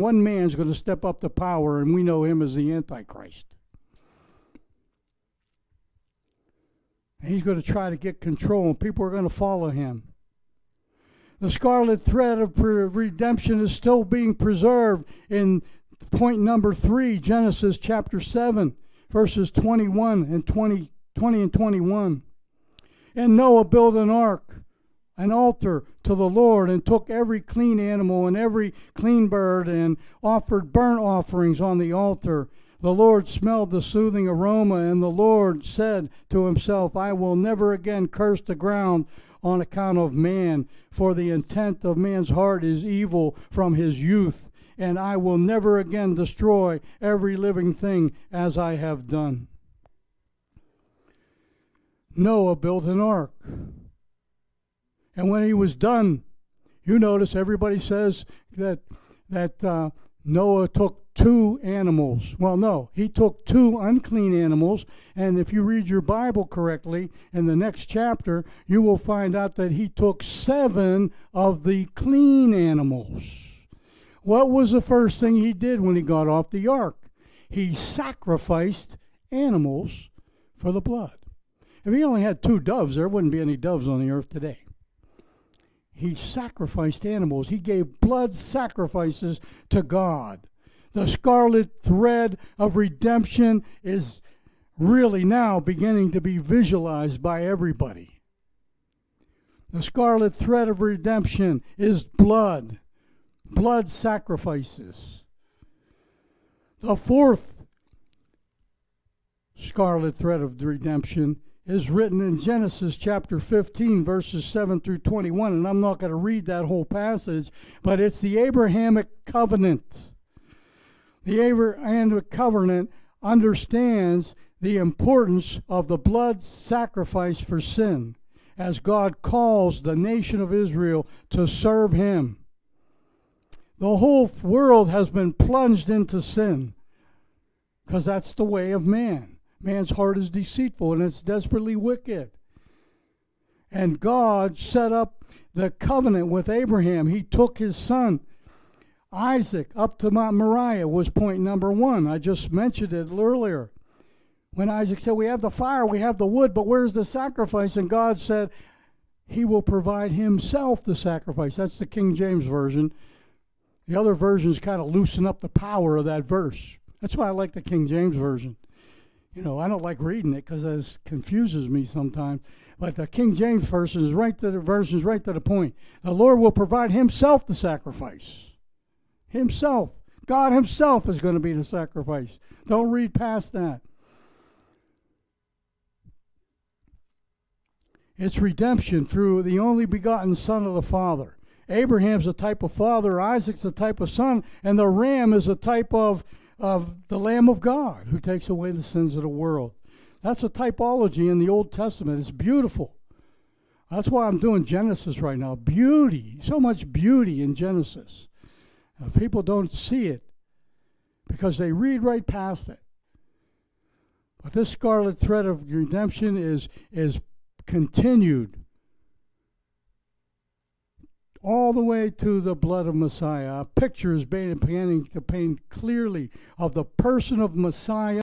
One man's going to step up to power, and we know him as the Antichrist. And he's going to try to get control, and people are going to follow him. The scarlet thread of redemption is still being preserved in point number 3, Genesis chapter 7, verses 20 and 21. And Noah built an ark, an altar to the Lord, and took every clean animal and every clean bird and offered burnt offerings on the altar. The Lord smelled the soothing aroma, and the Lord said to himself, I will never again curse the ground on account of man, for the intent of man's heart is evil from his youth, and I will never again destroy every living thing as I have done. Noah built an ark. And when he was done, you notice everybody says that Noah took 2 animals. Well, no, he took 2 unclean animals. And if you read your Bible correctly, in the next chapter, you will find out that he took 7 of the clean animals. What was the first thing he did when he got off the ark? He sacrificed animals for the blood. If he only had 2 doves, there wouldn't be any doves on the earth today. He sacrificed animals. He gave blood sacrifices to God. The scarlet thread of redemption is really now beginning to be visualized by everybody. The scarlet thread of redemption is blood, blood sacrifices. The 4th scarlet thread of redemption is written in Genesis chapter 15, verses 7 through 21, and I'm not going to read that whole passage, but it's the Abrahamic covenant. The Abrahamic covenant understands the importance of the blood sacrifice for sin as God calls the nation of Israel to serve him. The whole world has been plunged into sin because that's the way of man. Man's heart is deceitful and it's desperately wicked. And God set up the covenant with Abraham. He took his son Isaac up to Mount Moriah was point number 1. I just mentioned it earlier. When Isaac said, we have the fire, we have the wood, but where's the sacrifice? And God said, he will provide himself the sacrifice. That's the King James Version. The other versions kind of loosen up the power of that verse. That's why I like the King James Version. You know, I don't like reading it because it confuses me sometimes. But the King James Version is right to the point. The Lord will provide himself the sacrifice. Himself. God himself is going to be the sacrifice. Don't read past that. It's redemption through the only begotten Son of the Father. Abraham's a type of father, Isaac's a type of son, and the ram is a type of the Lamb of God who takes away the sins of the world. That's a typology in the Old Testament. It's beautiful. That's why I'm doing Genesis right now. Beauty. So much beauty in Genesis. People don't see it because they read right past it. But this scarlet thread of redemption is continued all the way to the blood of Messiah. A picture is beginning to paint clearly of the person of Messiah.